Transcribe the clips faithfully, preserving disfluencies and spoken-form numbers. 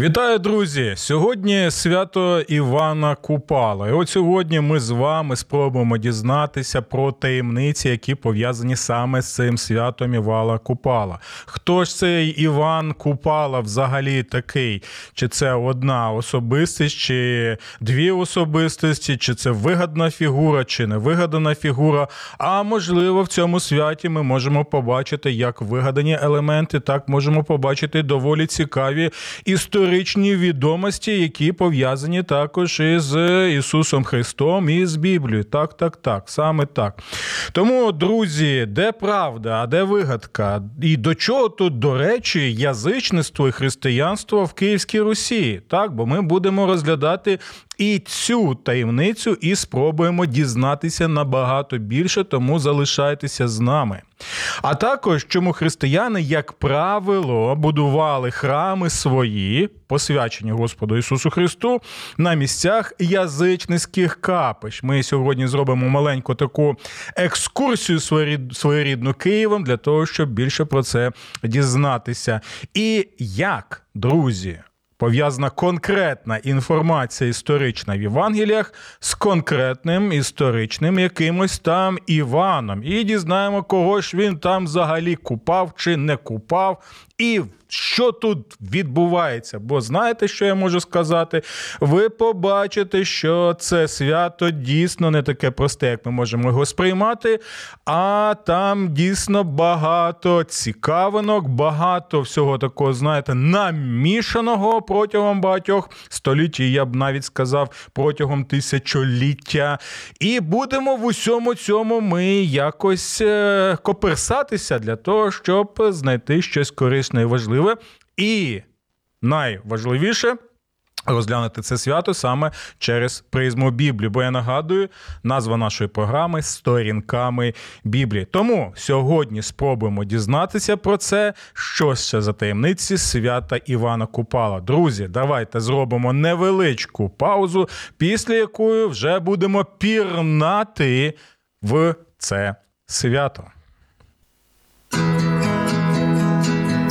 Вітаю, друзі! Сьогодні свято Івана Купала. І от сьогодні ми з вами спробуємо дізнатися про таємниці, які пов'язані саме з цим святом Івана Купала. Хто ж цей Іван Купала взагалі такий? Чи це одна особистість, чи дві особистості, чи це вигадана фігура, чи невигадана фігура? А можливо, в цьому святі ми можемо побачити як вигадані елементи, так можемо побачити доволі цікаві історії. Історичні відомості, які пов'язані також із Ісусом Христом і з Біблією. Так, так, так, саме так. Тому, друзі, де правда, а де вигадка? І до чого тут, до речі, язичництво і християнство в Київській Русі? Так, бо ми будемо розглядати і цю таємницю, і спробуємо дізнатися набагато більше, тому залишайтеся з нами. А також, чому християни, як правило, будували храми свої, посвячені Господу Ісусу Христу, на місцях язичницьких капищ. Ми сьогодні зробимо маленьку таку екскурсію своєрідну Києвом, для того, щоб більше про це дізнатися. І як, друзі, пов'язана конкретна інформація історична в Євангеліях з конкретним історичним якимось там Іваном. І дізнаємо, кого ж він там взагалі купав чи не купав, і що тут відбувається. Бо знаєте, що я можу сказати? Ви побачите, що це свято дійсно не таке просте, як ми можемо його сприймати, а там дійсно багато цікавинок, багато всього такого, знаєте, намішаного протягом багатьох століть, я б навіть сказав, протягом тисячоліття. І будемо в усьому цьому ми якось коперсатися для того, щоб знайти щось корисне і важливе. І найважливіше розглянути це свято саме через призму Біблії. Бо я нагадую, назва нашої програми «Сторінками Біблії». Тому сьогодні спробуємо дізнатися про це, що ще за таємниці свята Івана Купала. Друзі, давайте зробимо невеличку паузу, після якої вже будемо пірнати в це свято. В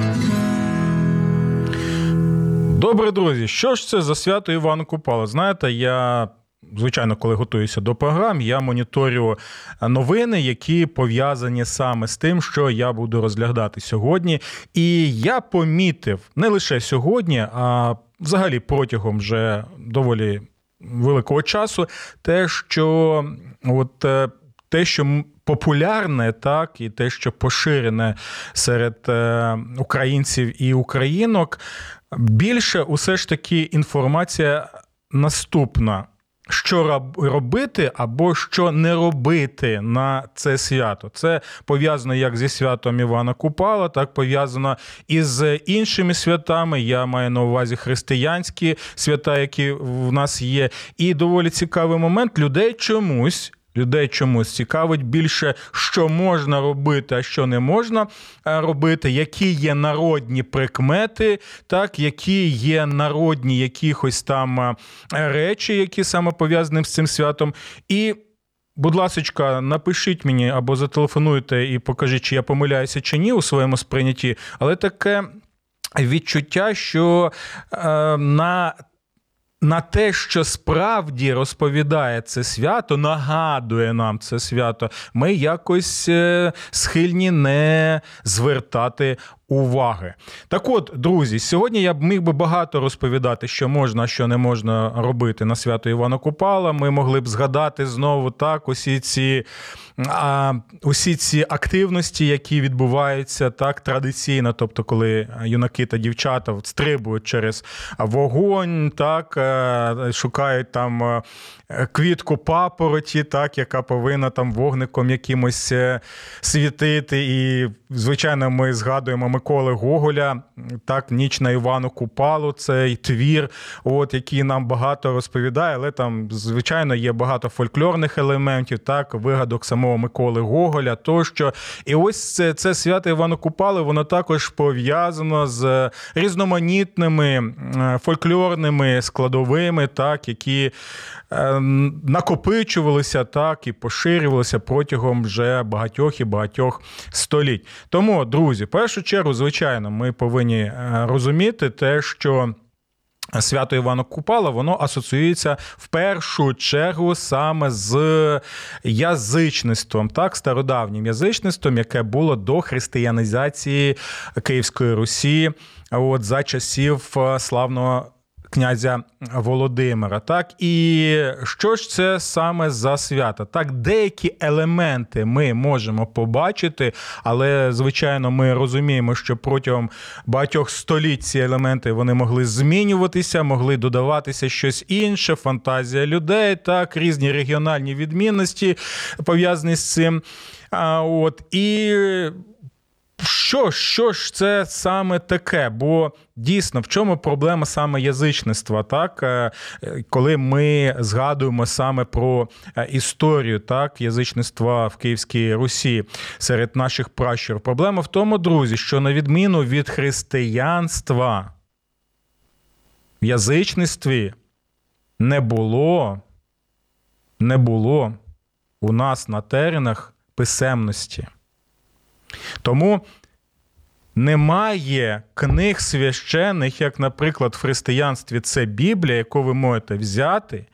Добре, друзі, що ж це за свято Івана Купала? Знаєте, я, звичайно, коли готуюся до програм, я моніторю новини, які пов'язані саме з тим, що я буду розглядати сьогодні. І я помітив, не лише сьогодні, а взагалі протягом вже доволі великого часу, те, що от те, що популярне, так, і те, що поширене серед українців і українок, більше усе ж таки інформація наступна. Що робити або що не робити на це свято. Це пов'язано як зі святом Івана Купала, так пов'язано і з іншими святами. Я маю на увазі християнські свята, які в нас є. І доволі цікавий момент. Людей чомусь Людей чомусь цікавить більше, що можна робити, а що не можна робити, які є народні прикмети, так, які є народні якихось там речі, які саме пов'язані з цим святом. І, будь ласочка, напишіть мені або зателефонуйте і покажіть, чи я помиляюся чи ні у своєму сприйнятті, але таке відчуття, що е, на... На те, що справді розповідає це свято, нагадує нам це свято, ми якось схильні не звертати уваги. Так от, друзі, сьогодні я б міг би багато розповідати, що можна, що не можна робити на свято Івана Купала. Ми могли б згадати знову так усі ці, а, усі ці активності, які відбуваються так традиційно, тобто коли юнаки та дівчата стрибують через вогонь, так, шукають там квітку папороті, так, яка повинна там вогником якимось світити. І, звичайно, ми згадуємо Миколи Гоголя, так, «Ніч на Івану Купалу», цей твір, от, який нам багато розповідає, але там, звичайно, є багато фольклорних елементів, так, вигадок самого Миколи Гоголя, тощо. І ось це, це свято Івана Купали, воно також пов'язано з різноманітними фольклорними складовими, так, які накопичувалися, так, і поширювалися протягом вже багатьох і багатьох століть. Тому, друзі, в першу чергу, звичайно, ми повинні розуміти те, що свято Івана Купала, воно асоціюється в першу чергу саме з язичництвом, так, стародавнім язичництвом, яке було до християнізації Київської Русі, от, за часів славного князя Володимира. Так, і що ж це саме за свята? Так, деякі елементи ми можемо побачити, але, звичайно, ми розуміємо, що протягом багатьох століть ці елементи, вони могли змінюватися, могли додаватися щось інше, фантазія людей, так, різні регіональні відмінності пов'язані з цим. А, от, і... Що, що ж це саме таке? Бо дійсно, в чому проблема саме язичництва, так? Коли ми згадуємо саме про історію, так, язичництва в Київській Русі серед наших пращурів. Проблема в тому, друзі, що на відміну від християнства, в язичництві не було, не було у нас на теренах писемності. Тому немає книг священних, як, наприклад, в християнстві це Біблія, яку ви можете взяти,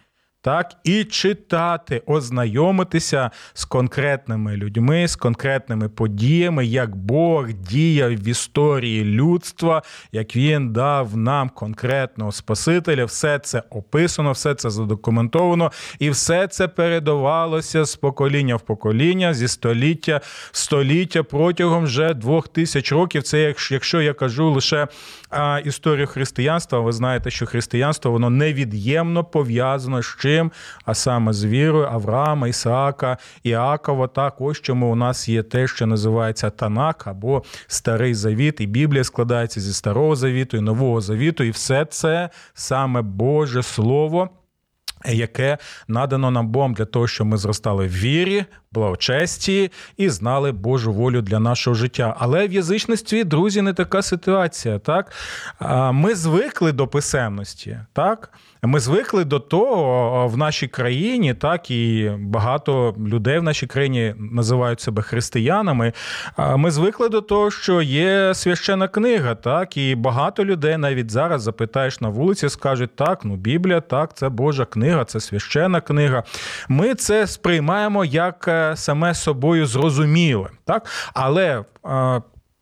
так, і читати, ознайомитися з конкретними людьми, з конкретними подіями, як Бог діяв в історії людства, як Він дав нам конкретного Спасителя. Все це описано, все це задокументовано, і все це передавалося з покоління в покоління, зі століття в століття протягом вже двох тисяч років. Це якщо я кажу лише а, історію християнства, ви знаєте, що християнство, воно невід'ємно пов'язано з чим? А саме з вірою Авраама, Ісаака, Іакова. Так, ось чому у нас є те, що називається Танак або Старий Завіт. І Біблія складається зі Старого Завіту і Нового Завіту. І все це саме Боже Слово, яке надано нам Богом для того, щоб ми зростали в вірі, благочесті і знали Божу волю для нашого життя. Але в язичництві, друзі, не така ситуація, так? Ми звикли до писемності, так? Ми звикли до того в нашій країні, так, і багато людей в нашій країні називають себе християнами. Ми звикли до того, що є священна книга, так, і багато людей навіть зараз запитаєш на вулиці, скажуть, так, ну Біблія, так, це Божа книга, це священна книга. Ми це сприймаємо як саме собою зрозуміле, так, але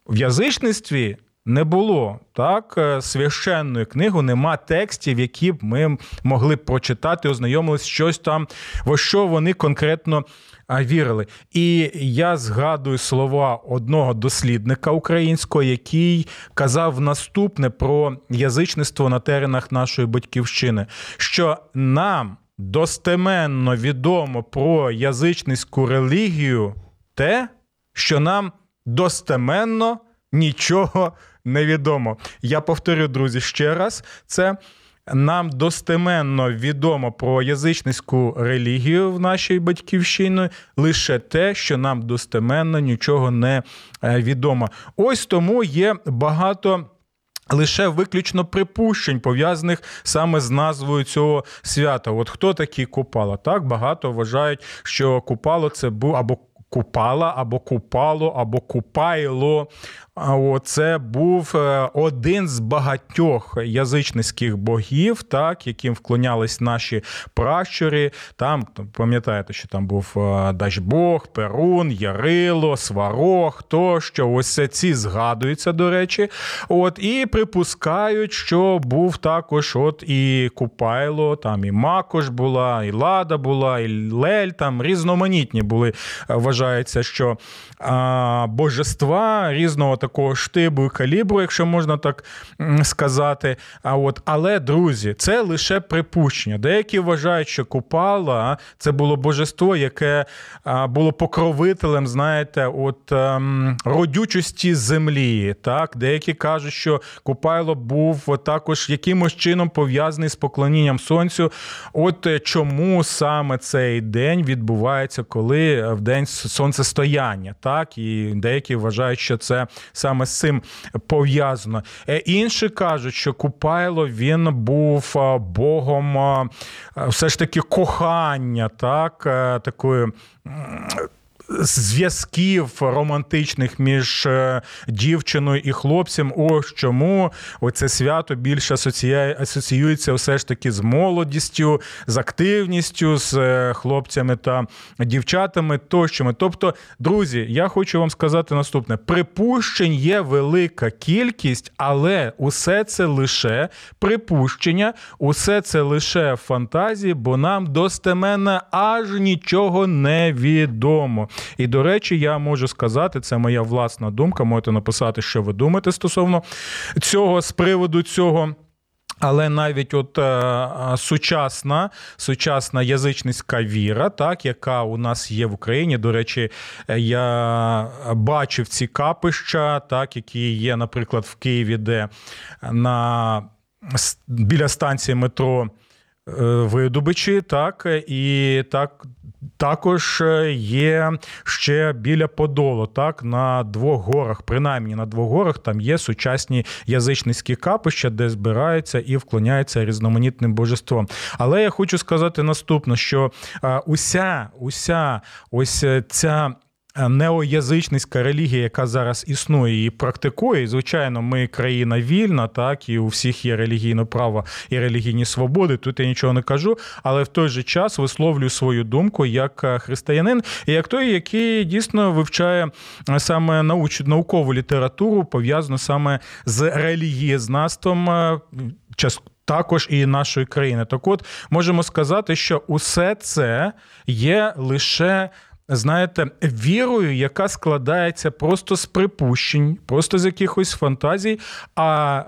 в язичництві не було, так, священної книги, нема текстів, які б ми могли прочитати, ознайомилися щось там, во що вони конкретно вірили. І я згадую слова одного дослідника українського, який казав наступне про язичництво на теренах нашої батьківщини, що нам достеменно відомо про язичницьку релігію те, що нам достеменно нічого невідомо. Я повторю, друзі, ще раз. Це нам достеменно відомо про язичницьку релігію в нашій батьківщині лише те, що нам достеменно нічого не відомо. Ось тому є багато лише виключно припущень, пов'язаних саме з назвою цього свята. От хто такі Купала? Так, багато вважають, що Купало це був або Купала або Купало, або Купайло. Це був один з багатьох язичницьких богів, так, яким вклонялись наші пращури. Там, пам'ятаєте, що там був Дажбог, Перун, Ярило, Сварог, тощо. Ось ці згадуються, до речі. От, і припускають, що був також от і Купайло, там і Макош була, і Лада була, і Лель, там різноманітні були. Вважається, що а, божества різного такого штибу і калібру, якщо можна так сказати. А от, але, друзі, це лише припущення. Деякі вважають, що Купала – це було божество, яке було покровителем, знаєте, от, родючості землі. Так? Деякі кажуть, що Купайло був також якимось чином пов'язаний з поклонінням сонцю. От чому саме цей день відбувається, коли в день сонцестояння. Так? І деякі вважають, що це саме з цим пов'язано. Інші кажуть, що Купайло, він був богом все ж таки кохання, так? Такої зв'язків романтичних між дівчиною і хлопцем. Ось чому оце свято більше асоціюється все ж таки з молодістю, з активністю, з хлопцями та дівчатами тощо. Тобто, друзі, я хочу вам сказати наступне. Припущень є велика кількість, але усе це лише припущення, усе це лише фантазії, бо нам достеменно аж нічого не відомо. І, до речі, я можу сказати, це моя власна думка, можете написати, що ви думаєте стосовно цього, з приводу цього. Але навіть от сучасна, сучасна язичницька віра, так, яка у нас є в Україні. До речі, я бачив ці капища, так, які є, наприклад, в Києві, де на, біля станції метро Видубичі, так, і так, також є ще біля Подолу, так, на двох горах, принаймні на двох горах, там є сучасні язичницькі капища, де збираються і вклоняються різноманітним божеством. Але я хочу сказати наступне, що уся, уся ось ця неоязичницька релігія, яка зараз існує і практикує, і, звичайно, ми країна вільна, так, і у всіх є релігійне право і релігійні свободи, тут я нічого не кажу, але в той же час висловлюю свою думку як християнин і як той, який дійсно вивчає саме наукову літературу, пов'язану саме з релігієзнавством частково. Також і нашої країни. Так от, можемо сказати, що усе це є лише, знаєте, вірою, яка складається просто з припущень, просто з якихось фантазій, а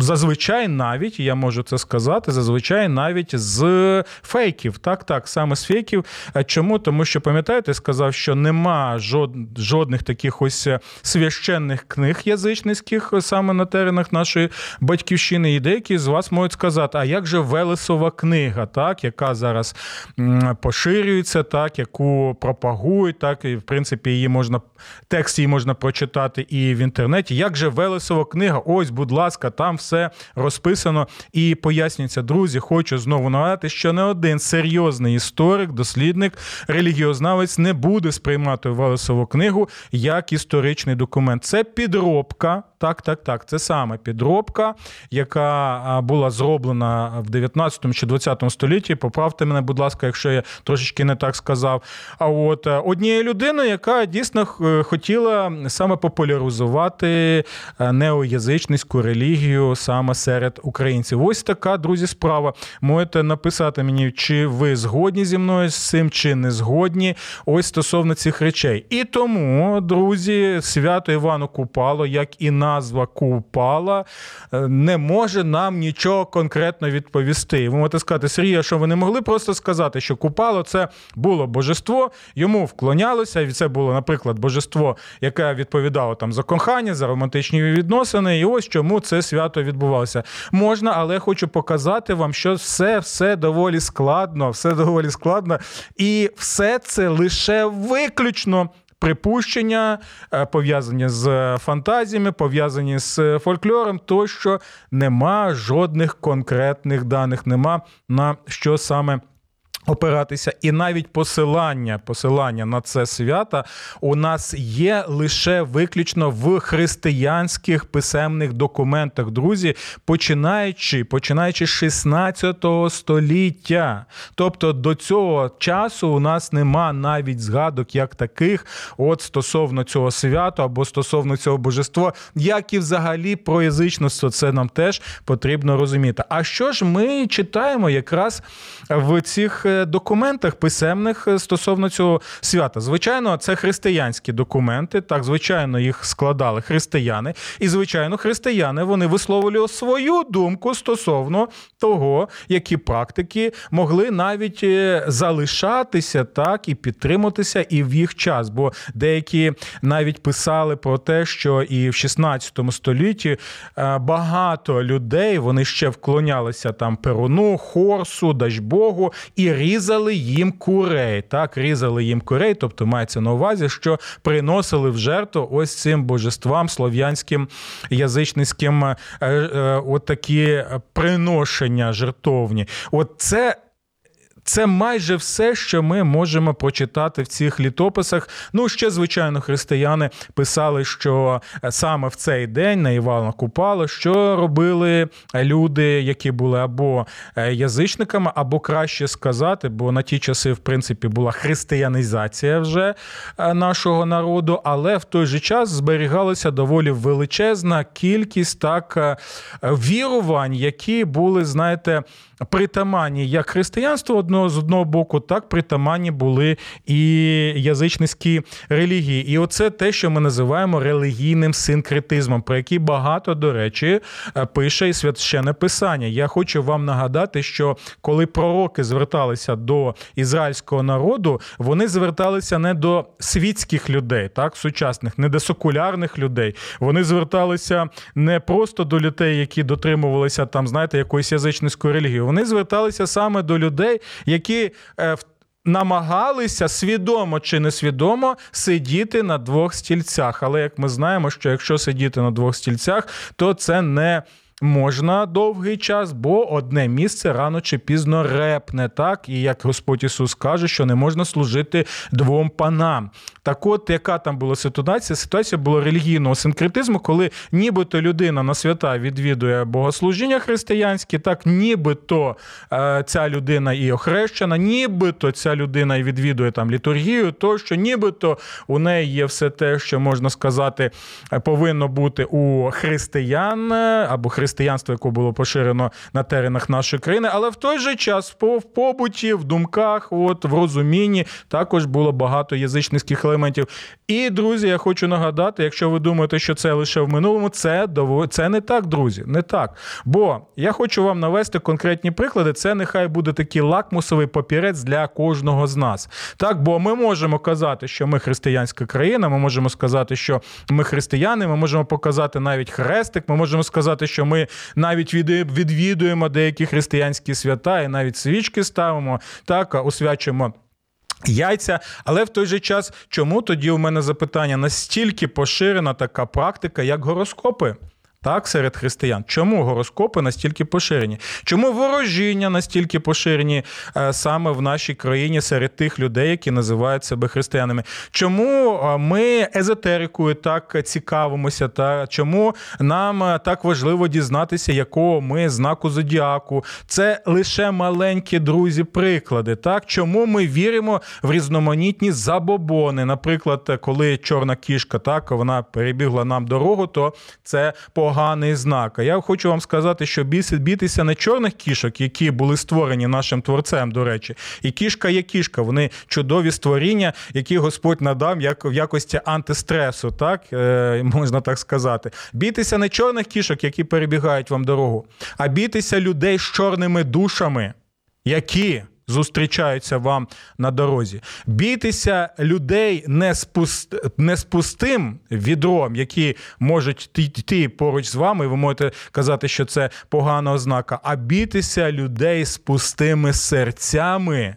зазвичай навіть, я можу це сказати, зазвичай навіть з фейків. Так, так, саме з фейків. Чому? Тому що, пам'ятаєте, сказав, що нема жодних таких ось священних книг язичницьких саме на теренах нашої батьківщини. І деякі з вас можуть сказати, а як же Велесова книга, так, яка зараз поширюється, так, яку пропагують, так, і в принципі її можна, текст її можна прочитати і в інтернеті. Як же Велесова книга? Ось, будь ласка, там все розписано і пояснюється. Друзі, хочу знову нагадати, що не один серйозний історик, дослідник, релігіознавець не буде сприймати Велесову книгу як історичний документ. Це підробка, так, так, так, це саме підробка, яка була зроблена в дев'ятнадцятому чи двадцятому столітті. Поправте мене, будь ласка, якщо я трошечки не так сказав. А от однієї людини, яка дійсно хотіла саме популяризувати неоязичницьку релігію саме серед українців. Ось така, друзі, справа. Можете написати мені, чи ви згодні зі мною з цим, чи не згодні, ось стосовно цих речей. І тому, друзі, свято Івану Купало, як і назва Купала, не може нам нічого конкретно відповісти. Ви можете сказати, Сергій, що ви не могли просто сказати, що Купало це було божество, йому вклонялося, і це було, наприклад, божество, яке відповідало там за кохання, за романтичні відносини, і ось чому це свято свято відбувалося. Можна, але хочу показати вам, що все, все доволі складно, все доволі складно, і все це лише виключно припущення, пов'язані з фантазіями, пов'язані з фольклором, то що нема жодних конкретних даних, нема на що саме опиратися. І навіть посилання, посилання на це свято у нас є лише виключно в християнських писемних документах, друзі, починаючи, починаючи з шістнадцятого століття. Тобто до цього часу у нас нема навіть згадок як таких от стосовно цього свята або стосовно цього божества, як і взагалі про язичництво. Це нам теж потрібно розуміти. А що ж ми читаємо якраз в цих документах писемних стосовно цього свята? Звичайно, це християнські документи, так, звичайно, їх складали християни, і, звичайно, християни, вони висловлювали свою думку стосовно того, які практики могли навіть залишатися, так, і підтриматися і в їх час, бо деякі навіть писали про те, що і в шістнадцятому столітті багато людей, вони ще вклонялися там Перуну, Хорсу, Дажбогу і різали їм курей, так, різали їм курей, тобто мається на увазі, що приносили в жертву ось цим божествам, слов'янським, язичницьким, е, е, от такі приношення жертовні. От це Це майже все, що ми можемо прочитати в цих літописах. Ну, ще, звичайно, християни писали, що саме в цей день, на Івана Купалу, що робили люди, які були або язичниками, або краще сказати, бо на ті часи, в принципі, була християнізація вже нашого народу, але в той же час зберігалася доволі величезна кількість, так, вірувань, які були, знаєте, притаманні як християнству з одного боку, так притаманні були і язичницькі релігії. І оце те, що ми називаємо релігійним синкретизмом, про який багато, до речі, пише і Священне Писання. Я хочу вам нагадати, що коли пророки зверталися до ізраїльського народу, вони зверталися не до світських людей, так, сучасних, не до секулярних людей. Вони зверталися не просто до людей, які дотримувалися там, знаєте, якоїсь язичницької релігії. Вони зверталися саме до людей, які е, намагалися свідомо чи несвідомо сидіти на двох стільцях. Але як ми знаємо, що якщо сидіти на двох стільцях, то це не можна довгий час, бо одне місце рано чи пізно репне, так? І як Господь Ісус каже, що не можна служити двом панам. Так от, яка там була ситуація? Ситуація була релігійного синкретизму, коли нібито людина на свята відвідує богослужіння християнське, так, нібито е, ця людина і охрещена, нібито ця людина і відвідує там літургію, то що нібито у неї є все те, що, можна сказати, повинно бути у християн або християнство, яке було поширено на теренах нашої країни, але в той же час в побуті, в думках, от, в розумінні також було багато язичницьких елементів. І, друзі, я хочу нагадати, якщо ви думаєте, що це лише в минулому, це, це не так, друзі, не так. Бо я хочу вам навести конкретні приклади, це нехай буде такий лакмусовий папірець для кожного з нас. Так, бо ми можемо казати, що ми християнська країна, ми можемо сказати, що ми християни, ми можемо показати навіть хрестик, ми можемо сказати, що ми навіть відвідуємо деякі християнські свята і навіть свічки ставимо, так, освячуємо яйця. Але в той же час, чому тоді у мене запитання, настільки поширена така практика, як гороскопи? Так, серед християн. Чому гороскопи настільки поширені? Чому ворожіння настільки поширені саме в нашій країні серед тих людей, які називають себе християнами? Чому ми езотерикою так цікавимося? Та чому нам так важливо дізнатися, якого ми знаку зодіаку? Це лише маленькі, друзі, приклади. Так, чому ми віримо в різноманітні забобони? Наприклад, коли чорна кішка, так, вона перебігла нам дорогу, то це по поганий знак. А я хочу вам сказати, що бітися не чорних кішок, які були створені нашим Творцем, до речі. І кішка є кішка. Вони чудові створіння, які Господь надав як в якості антистресу, так? Е, можна так сказати. Бітися не чорних кішок, які перебігають вам дорогу, а бітися людей з чорними душами, які зустрічаються вам на дорозі. Бійтеся людей не з, пуст... не з пустим відром, які можуть йти поруч з вами, і ви можете казати, що це погана ознака, а бійтеся людей з пустими серцями,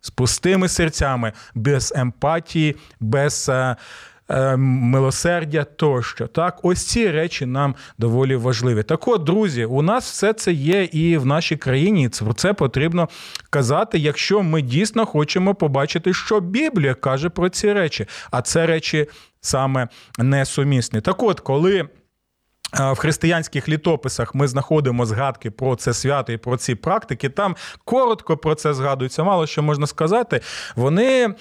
з пустими серцями, без емпатії, без милосердя тощо. Так, ось ці речі нам доволі важливі. Так от, друзі, у нас все це є і в нашій країні, і про це потрібно казати, якщо ми дійсно хочемо побачити, що Біблія каже про ці речі. А це речі саме несумісні. Так от, коли в християнських літописах ми знаходимо згадки про це свято і про ці практики, там коротко про це згадується, мало що можна сказати. Вони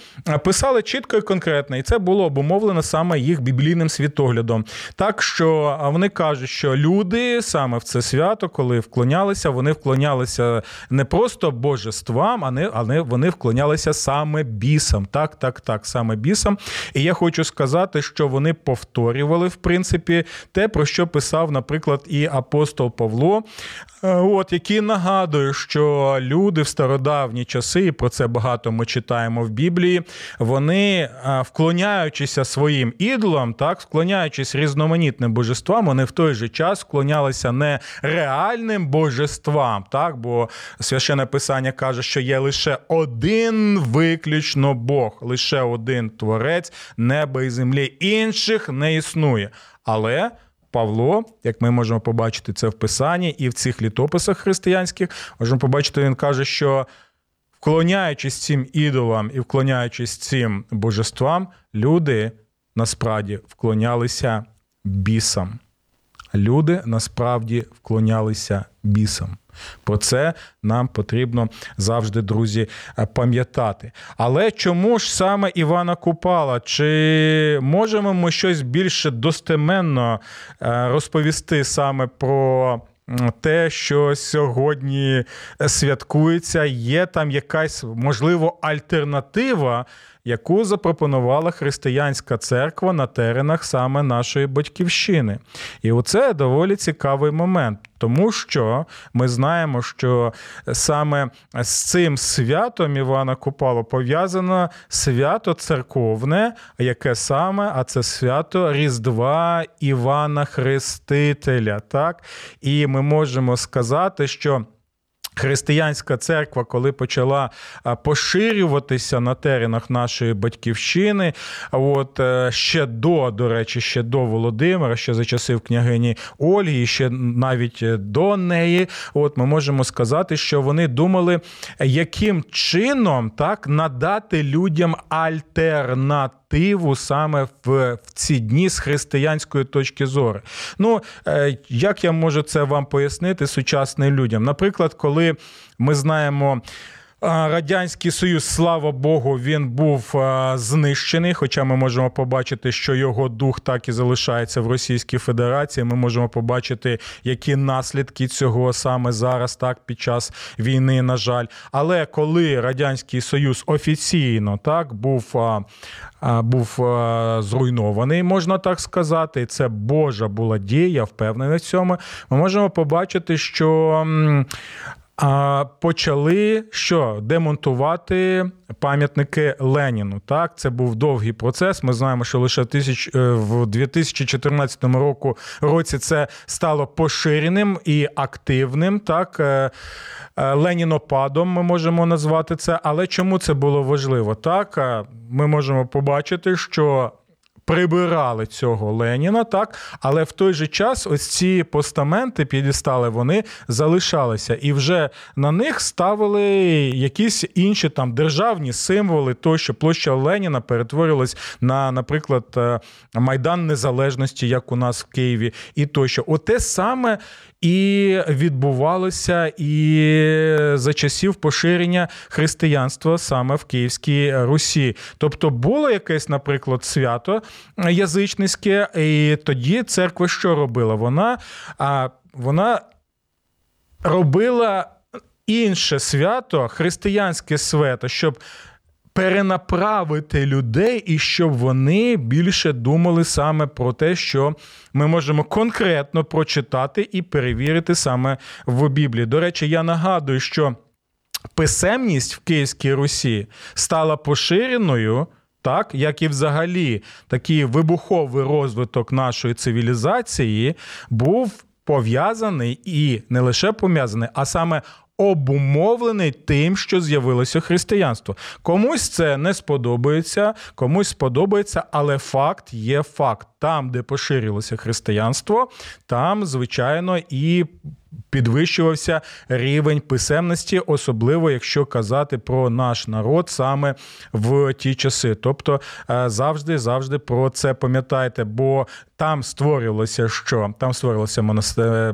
писали чітко і конкретно, і це було обумовлено саме їх біблійним світоглядом. Так що вони кажуть, що люди саме в це свято, коли вклонялися, вони вклонялися не просто божествам, а не вони вклонялися саме бісам. Так, так, так, саме бісам. І я хочу сказати, що вони повторювали, в принципі, те, про що писав, наприклад, і апостол Павло, от, який нагадує, що люди в стародавні часи, і про це багато ми читаємо в Біблії, вони, вклоняючися своїм ідолам, так, вклоняючись різноманітним божествам, вони в той же час вклонялися не реальним божествам, так, бо Священне Писання каже, що є лише один виключно Бог, лише один Творець неба і землі, інших не існує. Але Павло, як ми можемо побачити це в Писанні і в цих літописах християнських, можемо побачити, він каже, що вклоняючись цим ідолам і вклоняючись цим божествам, люди насправді вклонялися бісам. Люди насправді вклонялися бісам. Про це нам потрібно завжди, друзі, пам'ятати. Але чому ж саме Івана Купала? Чи можемо ми щось більше достеменно розповісти саме про те, що сьогодні святкується? Є там якась, можливо, альтернатива, яку запропонувала християнська церква на теренах саме нашої батьківщини. І оце доволі цікавий момент, тому що ми знаємо, що саме з цим святом Івана Купалу пов'язано свято церковне, яке саме, а це свято Різдва Івана Хрестителя. Так? І ми можемо сказати, що християнська церква, коли почала поширюватися на теренах нашої батьківщини, от ще до, до речі, ще до Володимира, ще за часів княгині Ольги, ще навіть до неї, от ми можемо сказати, що вони думали, яким чином, так, надати людям альтернативу саме в, в ці дні з християнської точки зору. Ну, як я можу це вам пояснити сучасним людям? Наприклад, коли ми знаємо, Радянський Союз, слава Богу, він був знищений, хоча ми можемо побачити, що його дух так і залишається в Російській Федерації. Ми можемо побачити, які наслідки цього саме зараз, так, під час війни, на жаль. Але коли Радянський Союз офіційно, так, був, був зруйнований, можна так сказати, і це Божа була дія, я впевнений в цьому, ми можемо побачити, що А почали що? Демонтувати пам'ятники Леніну. Так, це був довгий процес. Ми знаємо, що лише тисяч, в дві тисячі чотирнадцятому року, році це стало поширеним і активним. Так, ленінопадом ми можемо назвати це. Але чому це було важливо? Так, ми можемо побачити, що прибирали цього Леніна, так, але в той же час ось ці постаменти, п'єдестали, вони залишалися. І вже на них ставили якісь інші там державні символи, то, що площа Леніна перетворилась на, наприклад, Майдан Незалежності, як у нас в Києві, і тощо. Оте саме і відбувалося і за часів поширення християнства саме в Київській Русі. Тобто було якесь, наприклад, свято язичницьке, і тоді церква що робила? Вона, а, вона робила інше свято, християнське свято, щоб перенаправити людей і щоб вони більше думали саме про те, що ми можемо конкретно прочитати і перевірити саме в Біблії. До речі, я нагадую, що писемність в Київській Русі стала поширеною, так, як і взагалі такий вибуховий розвиток нашої цивілізації був пов'язаний і не лише пов'язаний, а саме обумовлений тим, що з'явилося християнство. Комусь це не сподобається, комусь сподобається, але факт є факт. Там, де поширилося християнство, там, звичайно, і підвищувався рівень писемності, особливо, якщо казати про наш народ саме в ті часи. Тобто, завжди, завжди про це пам'ятайте, бо там створилося що? Там створилися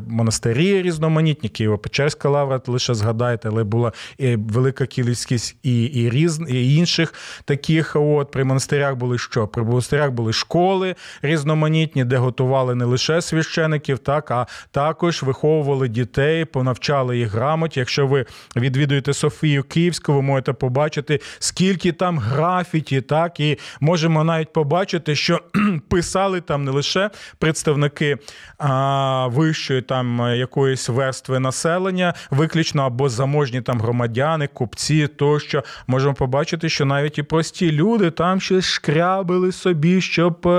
монастирі різноманітні, Києво-Печерська лавра, лише згадайте, але була і велика кількість і, і, різ, і інших таких. От, при монастирях були що? При монастирях були школи різноманітні, де готували не лише священиків, так, а також виховували дітей, понавчали їх грамоті. Якщо ви відвідуєте Софію Київську, ви можете побачити, скільки там графіті, так, і можемо навіть побачити, що писали там не лише представники а, вищої там якоїсь верстви населення, виключно або заможні там громадяни, купці, тощо. Можемо побачити, що навіть і прості люди там щось шкрябили собі, щоб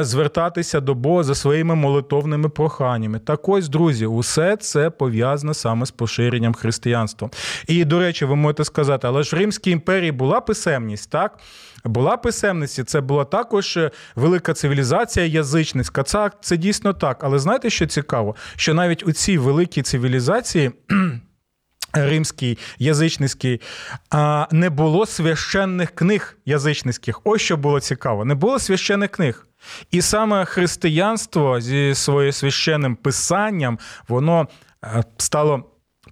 звертатися до Бога за своїми молитовними проханнями. Так ось, друзі, усе це пов'язане саме з поширенням християнства. І, до речі, ви можете сказати, але ж в Римській імперії була писемність, так? Була писемність, і це була також велика цивілізація язичницька. Це, це дійсно так. Але знаєте, що цікаво? Що навіть у цій великій цивілізації римський, язичницький, не було священних книг язичницьких. Ось що було цікаво. Не було священних книг. І саме християнство зі своїм священним писанням, воно стало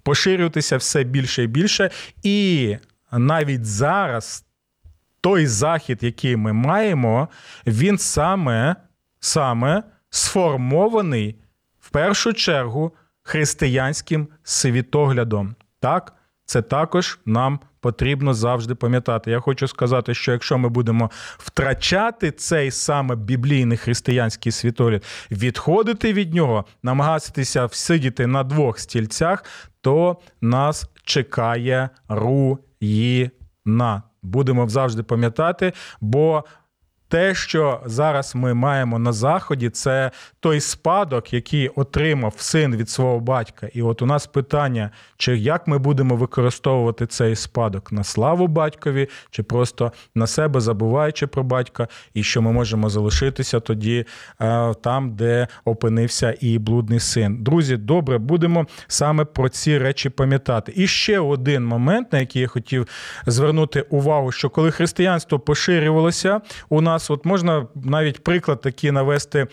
поширюватися все більше і більше. І навіть зараз той захід, який ми маємо, він саме, саме сформований в першу чергу християнським світоглядом. Так, це також нам потрібно завжди пам'ятати. Я хочу сказати, що якщо ми будемо втрачати цей саме біблійний християнський світогляд, відходити від нього, намагатися сидіти на двох стільцях, то нас чекає руїна. Будемо завжди пам'ятати, бо те, що зараз ми маємо на Заході, це той спадок, який отримав син від свого батька. І от у нас питання, чи як ми будемо використовувати цей спадок? На славу батькові, чи просто на себе, забуваючи про батька, і що ми можемо залишитися тоді там, де опинився і блудний син. Друзі, добре, будемо саме про ці речі пам'ятати. І ще один момент, на який я хотів звернути увагу, що коли християнство поширювалося, у нас От можна навіть приклад такий навести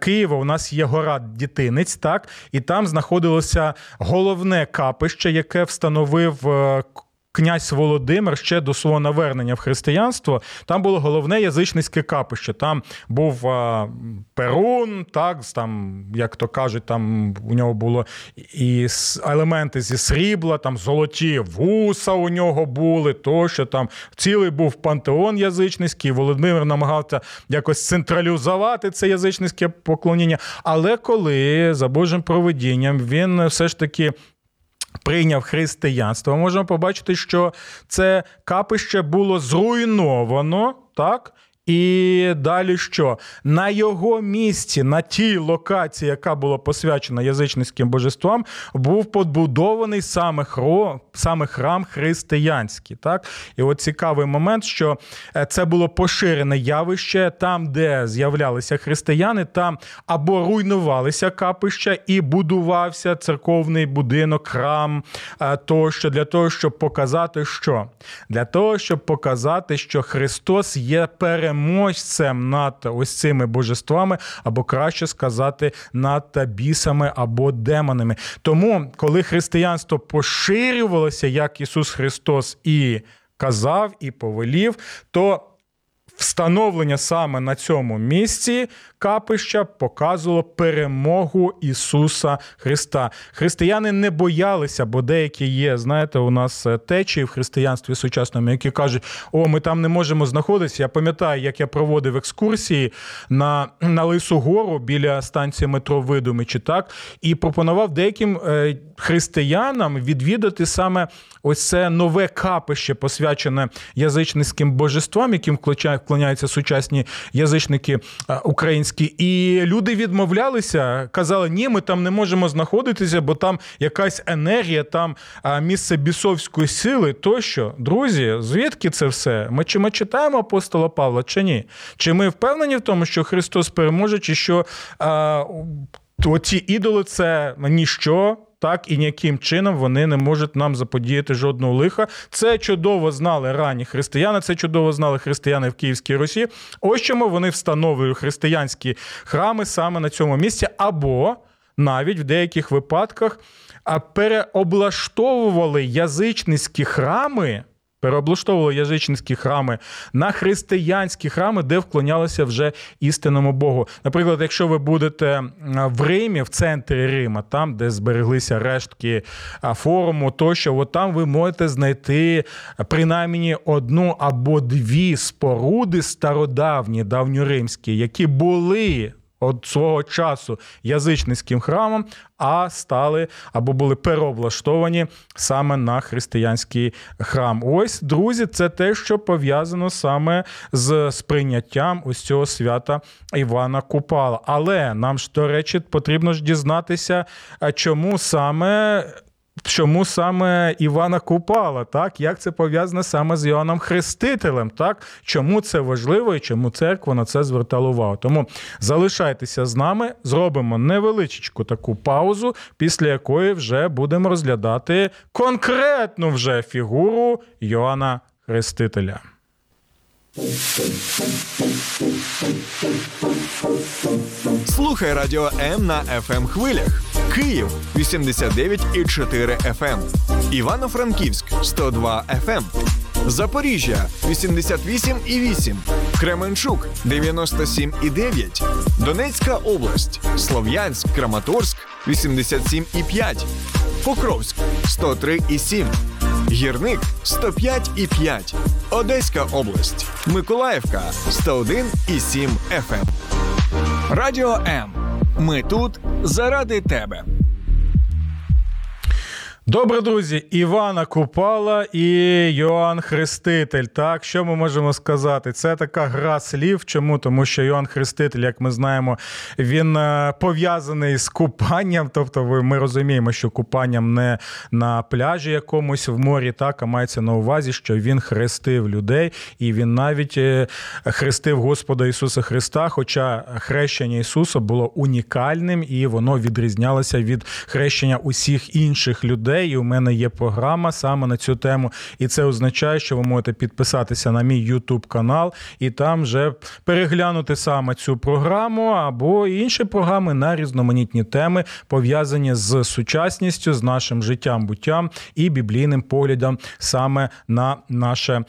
Києва. У нас є гора Дітинець, так? І там знаходилося головне капище, яке встановив князь Володимир ще до свого навернення в християнство. Там було головне язичницьке капище. Там був а, Перун, так, там, як то кажуть, там у нього було і елементи зі срібла, там золоті вуса у нього були, тощо там цілий був пантеон язичницький. Володимир намагався якось централізувати це язичницьке поклоніння. Але коли за Божим провидінням він все ж таки прийняв християнство, можемо побачити, що це капище було зруйновано, так? І далі що? На його місці, на тій локації, яка була посвячена язичницьким божествам, був побудований саме, хро, саме храм християнський. Так? І от цікавий момент, що це було поширене явище. Там, де з'являлися християни, там або руйнувалися капища і будувався церковний будинок, храм, тощо, для того, щоб показати що? Для того, щоб показати, що Христос є переможцем переможцем над ось цими божествами, або краще сказати, над бісами або демонами. Тому, коли християнство поширювалося, як Ісус Христос і казав, і повелів, то встановлення саме на цьому місці капища показувало перемогу Ісуса Христа. Християни не боялися, бо деякі є, знаєте, у нас течії в християнстві сучасному, які кажуть, о, ми там не можемо знаходитися. Я пам'ятаю, як я проводив екскурсії на, на Лису гору біля станції метро Видубичі, так, і пропонував деяким християнам відвідати саме ось це нове капище, посвячене язичницьким божествам, яким вклоняються сучасні язичники українські, єврейські, і люди відмовлялися, казали, ні, ми там не можемо знаходитися, бо там якась енергія, там місце бісовської сили тощо. Друзі, звідки це все? Ми, чи ми читаємо апостола Павла, чи ні? Чи ми впевнені в тому, що Христос переможе, чи що а, оці ідоли – це ніщо? Так, і ніяким чином вони не можуть нам заподіяти жодного лиха. Це чудово знали ранні християни, це чудово знали християни в Київській Русі. Ось чому вони встановлюють християнські храми саме на цьому місці, або навіть в деяких випадках переоблаштовували язичницькі храми, переоблаштовували язичницькі храми на християнські храми, де вклонялися вже істинному Богу. Наприклад, якщо ви будете в Римі, в центрі Рима, там, де збереглися рештки форуму тощо, от там ви можете знайти принаймні одну або дві споруди стародавні, давньоримські, які були от свого часу язичницьким храмом, а стали або були переоблаштовані саме на християнський храм. Ось, друзі, це те, що пов'язано саме з сприйняттям ось цього свята Івана Купала. Але нам ж, до речі, потрібно ж дізнатися, чому саме... Чому саме Івана Купала, так? Як це пов'язано саме з Йоанном Хрестителем, так? Чому це важливо і чому церква на це звертала увагу? Тому залишайтеся з нами, зробимо невеличку таку паузу, після якої вже будемо розглядати конкретну вже фігуру Йоанна Хрестителя. Слухай Радіо М на еф ем хвилях. Київ – вісімдесят дев'ять цілих чотири еф ем. Івано-Франківськ – сто два еф ем. Запоріжжя – вісімдесят вісім цілих вісім. Кременчук – дев'яносто сім цілих дев'ять. Донецька область. Слов'янськ, Краматорськ – вісімдесят сім цілих п'ять. Покровськ – сто три цілих сім. Гірник – сто п'ять цілих п'ять. Одеська область. Миколаївка – сто один цілих сім еф ем. Радіо М. Ми тут заради тебе. Добре, друзі, Івана Купала і Йоанн Хреститель. Так, що ми можемо сказати? Це така гра слів. Чому? Тому що Йоанн Хреститель, як ми знаємо, він пов'язаний з купанням. Тобто ми розуміємо, що купанням не на пляжі якомусь в морі, так, а мається на увазі, що він хрестив людей, і він навіть хрестив Господа Ісуса Христа, хоча хрещення Ісуса було унікальним, і воно відрізнялося від хрещення усіх інших людей. І у мене є програма саме на цю тему. І це означає, що ви можете підписатися на мій YouTube-канал і там вже переглянути саме цю програму або інші програми на різноманітні теми, пов'язані з сучасністю, з нашим життям, буттям і біблійним поглядом саме на наше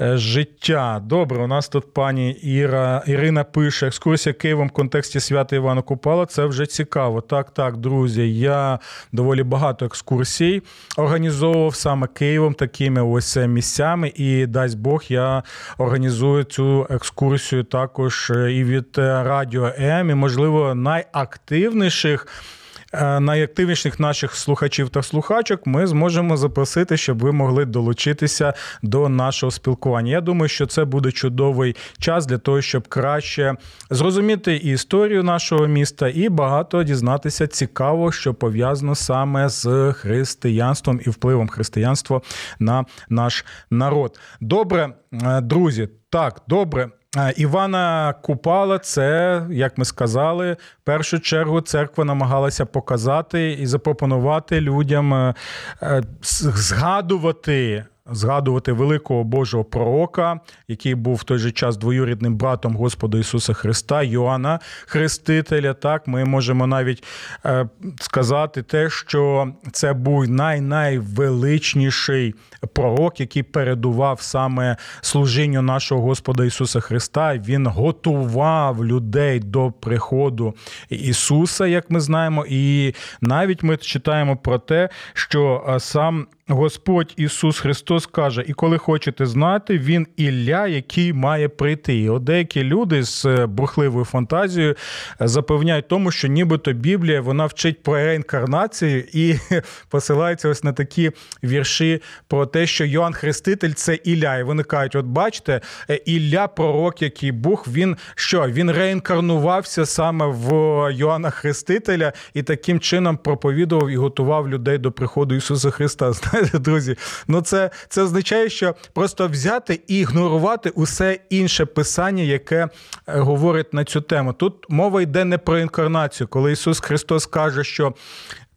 життя. Добре, у нас тут пані Іра, Ірина пише, екскурсія Києвом в контексті свята Івана Купала, це вже цікаво. Так, так, друзі, я доволі багато екскурсій організовував саме Києвом такими ось місцями, і дасть Бог, я організую цю екскурсію також і від Радіо М, і, можливо, найактивніших найактивніших наших слухачів та слухачок ми зможемо запросити, щоб ви могли долучитися до нашого спілкування. Я думаю, що це буде чудовий час для того, щоб краще зрозуміти і історію нашого міста, і багато дізнатися цікаво, що пов'язано саме з християнством і впливом християнства на наш народ. Добре, друзі, так, добре. Івана Купала – це, як ми сказали, в першу чергу церква намагалася показати і запропонувати людям згадувати згадувати великого Божого пророка, який був в той же час двоюрідним братом Господа Ісуса Христа, Йоанна Хрестителя. Так, ми можемо навіть е, сказати те, що це був най-найвеличніший пророк, який передував саме служінню нашого Господа Ісуса Христа. Він готував людей до приходу Ісуса, як ми знаємо. І навіть ми читаємо про те, що сам Господь Ісус Христос каже, і коли хочете знати, він Ілля, який має прийти. І от деякі люди з брехливою фантазією запевняють тому, що нібито Біблія, вона вчить про реінкарнацію і посилається ось на такі вірші про те, що Йоан Хреститель – це Ілля. І вони кажуть, от бачите, Ілля, пророк, який Бог, він що? Він реінкарнувався саме в Йоанна Хрестителя і таким чином проповідував і готував людей до приходу Ісуса Христа. Друзі, ну це, це означає, що просто взяти і ігнорувати усе інше писання, яке говорить на цю тему. Тут мова йде не про інкарнацію, коли Ісус Христос каже, що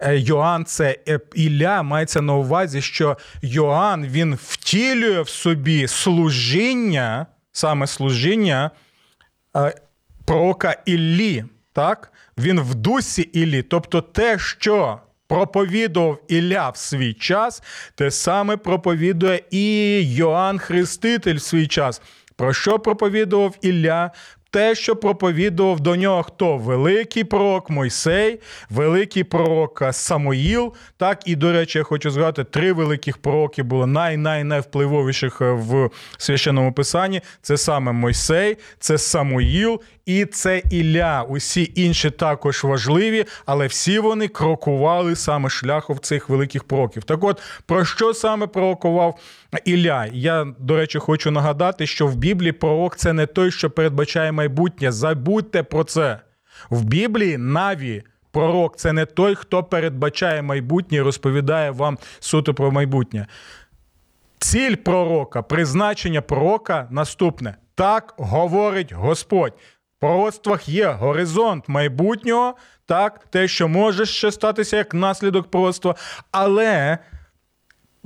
Йоанн – це Ілля, мається на увазі, що Йоанн, він втілює в собі служіння, саме служіння пророка Іллі, так? Він в дусі Іллі, тобто те, що проповідував Ілля в свій час, те саме проповідує і Йоанн Хреститель в свій час. Про що проповідував Ілля? Те, що проповідував до нього хто? Великий пророк Мойсей, великий пророк Самуїл, так, і, до речі, я хочу згадати, три великих пророки було най-най-найвпливовіших в Священному Писанні. Це саме Мойсей, це Самуїл і це Ілля. Усі інші також важливі, але всі вони крокували саме шляхом цих великих пророків. Так от, про що саме пророкував Ілля? Я, до речі, хочу нагадати, що в Біблії пророк – це не той, що передбачає майбутнє. Забудьте про це. В Біблії наві пророк – це не той, хто передбачає майбутнє і розповідає вам суто про майбутнє. Ціль пророка, призначення пророка наступне. Так говорить Господь. В пророцтвах є горизонт майбутнього, так, те, що може ще статися як наслідок пророцтва, але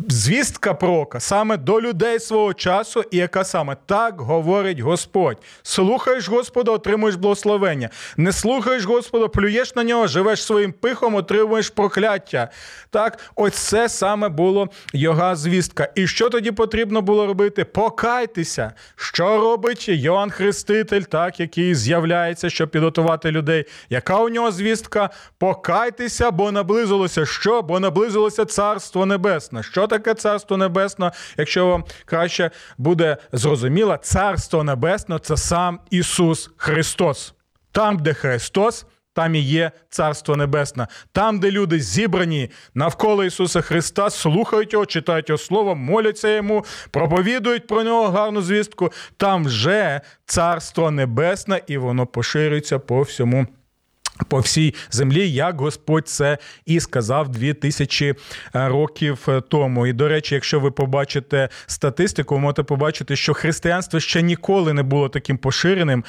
звістка пророка саме до людей свого часу, і яка саме так говорить Господь. Слухаєш Господа, отримуєш благословення. Не слухаєш Господа, плюєш на нього, живеш своїм пихом, отримуєш прокляття. Так, ось це саме було його звістка. І що тоді потрібно було робити? Покайтеся. Що робить Йоанн Хреститель, так, який з'являється, щоб підготувати людей? Яка у нього звістка? Покайтеся, бо наблизилося що? Бо наблизилося Царство Небесне. Що таке Царство Небесне, якщо вам краще буде зрозуміло, Царство Небесне – це сам Ісус Христос. Там, де Христос, там і є Царство Небесне. Там, де люди зібрані навколо Ісуса Христа, слухають Його, читають Його Слово, моляться Йому, проповідують про Нього гарну звістку, там вже Царство Небесне, і воно поширюється по всьому по всій землі, як Господь це і сказав дві тисячі років тому. І, до речі, якщо ви побачите статистику, ви можете побачити, що християнство ще ніколи не було таким поширеним,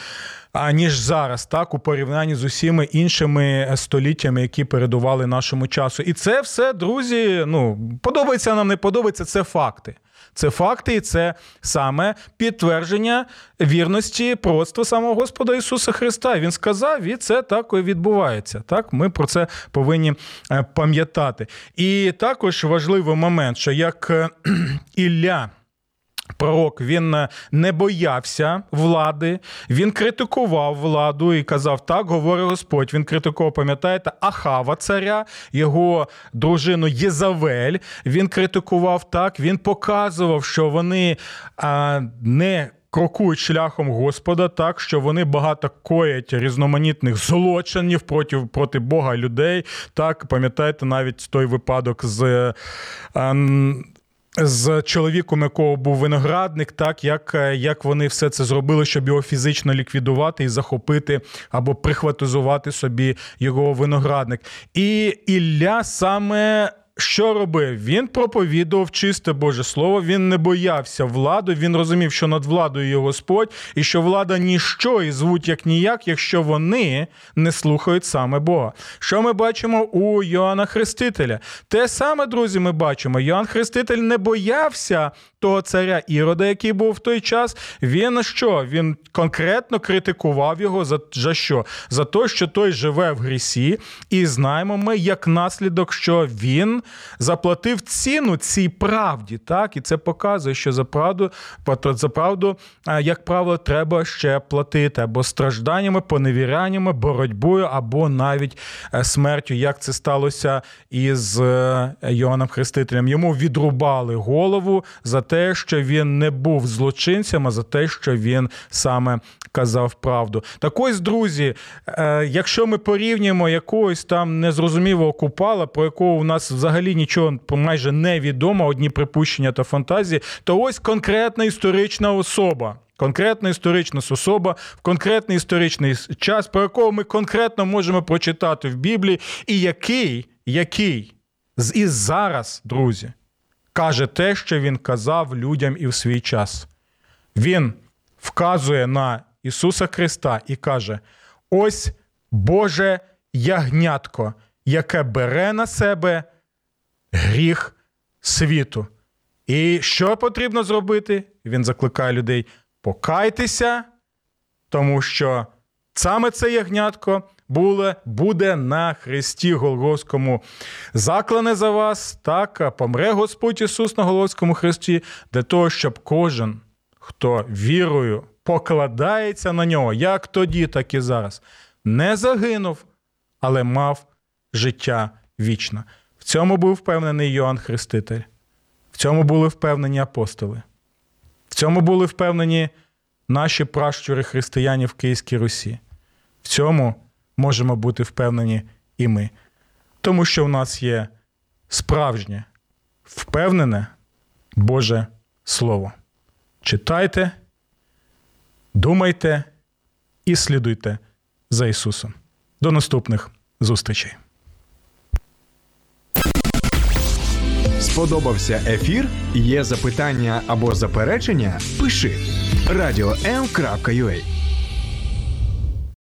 аніж зараз, так, у порівнянні з усіма іншими століттями, які передували нашому часу. І це все, друзі, ну, подобається нам, не подобається, це факти. Це факти, і це саме підтвердження вірності пророцтва самого Господа Ісуса Христа. Він сказав, і це так і відбувається. Так, ми про це повинні пам'ятати. І також важливий момент, що як Ілля, пророк, він не боявся влади, він критикував владу і казав, так говорить Господь. Він критикував, пам'ятаєте, Ахава царя, його дружину Єзавель, він критикував так, він показував, що вони а, не крокують шляхом Господа, так, що вони багато коять різноманітних злочинів проти, проти Бога і людей. Так, пам'ятаєте, навіть той випадок з... А, з чоловіком, якого був виноградник, так, як, як вони все це зробили, щоб його фізично ліквідувати і захопити або прихватизувати собі його виноградник. І Ілля саме що робив? Він проповідував чисте Боже Слово, він не боявся влади, він розумів, що над владою є Господь, і що влада ніщо і звуть як ніяк, якщо вони не слухають саме Бога. Що ми бачимо у Йоанна Хрестителя? Те саме, друзі, ми бачимо. Йоанн Хреститель не боявся того царя Ірода, який був в той час. Він що? Він конкретно критикував його за, за що? За те, що той живе в грісі, і знаємо ми, як наслідок, що він заплатив ціну цій правді, так? І це показує, що за правду, за правду, як правило, треба ще платити або стражданнями, поневіряннями, боротьбою, або навіть смертю, як це сталося із Йоанном Хрестителем. Йому відрубали голову за те, що він не був злочинцем, а за те, що він саме казав правду. Так ось, друзі, якщо ми порівнюємо якогось там незрозумілого Купала, про якого у нас взагалі нічого майже не відомо, одні припущення та фантазії, то ось конкретна історична особа. Конкретна історична особа, в конкретний історичний час, про якого ми конкретно можемо прочитати в Біблії, і який, який і зараз, друзі, каже те, що він казав людям і в свій час. Він вказує на Ісуса Христа і каже: ось Боже ягнятко, яке бере на себе гріх світу. І що потрібно зробити? Він закликає людей: покайтеся, тому що саме це ягнятко було, буде на хресті Голгофському заклане за вас, так помре Господь Ісус на Голгофському хресті, для того, щоб кожен, хто вірою покладається на нього, як тоді, так і зараз, не загинув, але мав життя вічне. В цьому був впевнений Йоанн Хреститель. В цьому були впевнені апостоли. В цьому були впевнені наші пращури-християни в Київській Русі. В цьому можемо бути впевнені і ми. Тому що в нас є справжнє, впевнене Боже Слово. Читайте, думайте і слідуйте за Ісусом. До наступних зустрічей. Сподобався ефір? Є запитання або заперечення? Пиши радіо ем крапка ю а